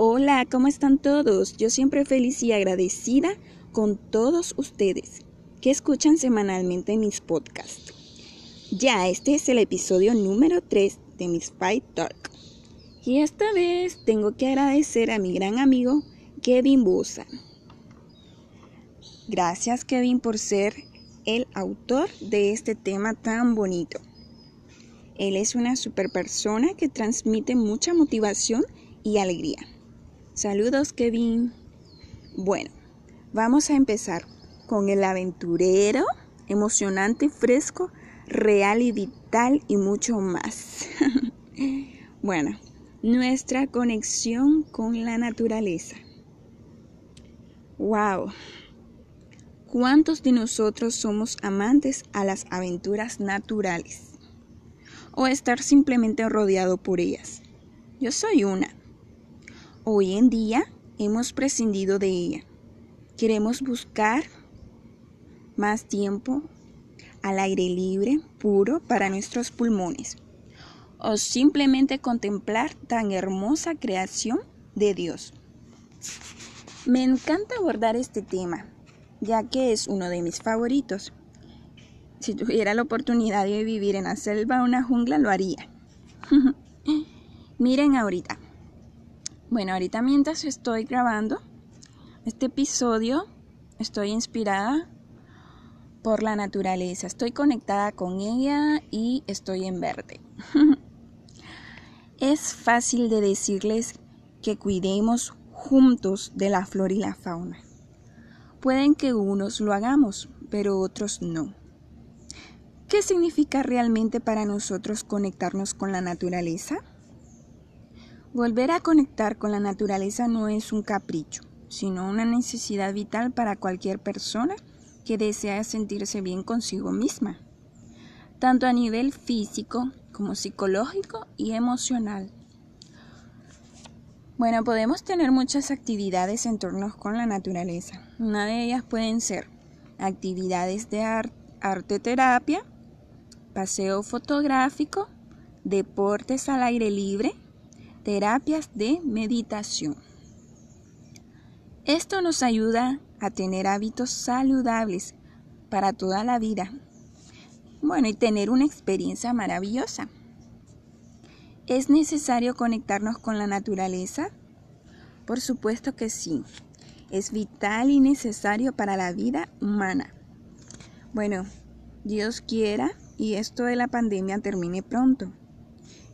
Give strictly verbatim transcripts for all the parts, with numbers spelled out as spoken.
Hola, ¿cómo están todos? Yo siempre feliz y agradecida con todos ustedes que escuchan semanalmente mis podcasts. Ya, este es el episodio número tres de mis Fight Talk. Y esta vez tengo que agradecer a mi gran amigo Kevin Bosa. Gracias, Kevin, por ser el autor de este tema tan bonito. Él es una super persona que transmite mucha motivación y alegría. Saludos, Kevin. Bueno, vamos a empezar con el aventurero, emocionante, fresco, real y vital y mucho más. Bueno, nuestra conexión con la naturaleza. ¡Wow! ¿Cuántos de nosotros somos amantes a las aventuras naturales? O estar simplemente rodeado por ellas. Yo soy una. Hoy en día hemos prescindido de ella. Queremos buscar más tiempo al aire libre, puro para nuestros pulmones, o simplemente contemplar tan hermosa creación de Dios. Me encanta abordar este tema, ya que es uno de mis favoritos. Si tuviera la oportunidad de vivir en la selva o una jungla, lo haría. Miren ahorita. Bueno, ahorita mientras estoy grabando este episodio, estoy inspirada por la naturaleza. Estoy conectada con ella y estoy en verde. Es fácil de decirles que cuidemos juntos de la flora y la fauna. Pueden que unos lo hagamos, pero otros no. ¿Qué significa realmente para nosotros conectarnos con la naturaleza? Volver a conectar con la naturaleza no es un capricho, sino una necesidad vital para cualquier persona que desea sentirse bien consigo misma, tanto a nivel físico como psicológico y emocional. Bueno, podemos tener muchas actividades en torno con la naturaleza. Una de ellas pueden ser actividades de arte, arteterapia, paseo fotográfico, deportes al aire libre, terapias de meditación. Esto nos ayuda a tener hábitos saludables para toda la vida. Bueno, y tener una experiencia maravillosa. ¿Es necesario conectarnos con la naturaleza? Por supuesto que sí. Es vital y necesario para la vida humana. Bueno, Dios quiera y esto de la pandemia termine pronto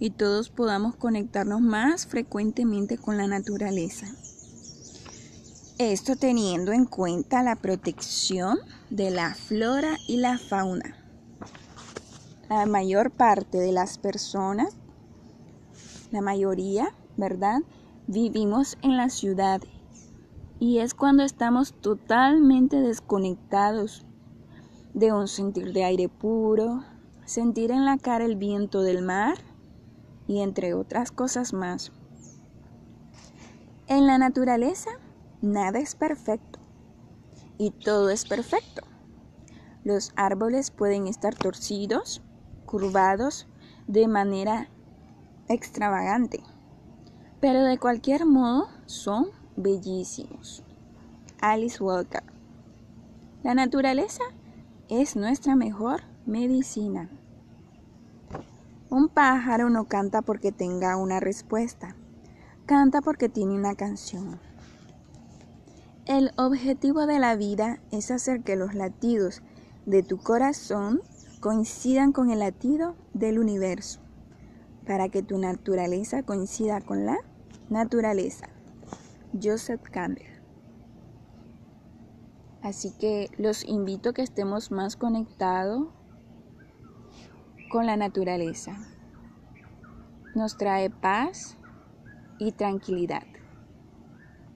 y todos podamos conectarnos más frecuentemente con la naturaleza. Esto teniendo en cuenta la protección de la flora y la fauna. La mayor parte de las personas, la mayoría, ¿verdad?, vivimos en la ciudad y es cuando estamos totalmente desconectados de un sentir de aire puro, sentir en la cara el viento del mar y entre otras cosas más. En la naturaleza nada es perfecto y todo es perfecto. Los árboles pueden estar torcidos, curvados de manera extravagante, pero de cualquier modo son bellísimos. Alice Walker. La naturaleza es nuestra mejor medicina. Un pájaro no canta porque tenga una respuesta, canta porque tiene una canción. El objetivo de la vida es hacer que los latidos de tu corazón coincidan con el latido del universo, para que tu naturaleza coincida con la naturaleza. Joseph Campbell. Así que los invito a que estemos más conectados con la naturaleza. Nos trae paz y tranquilidad.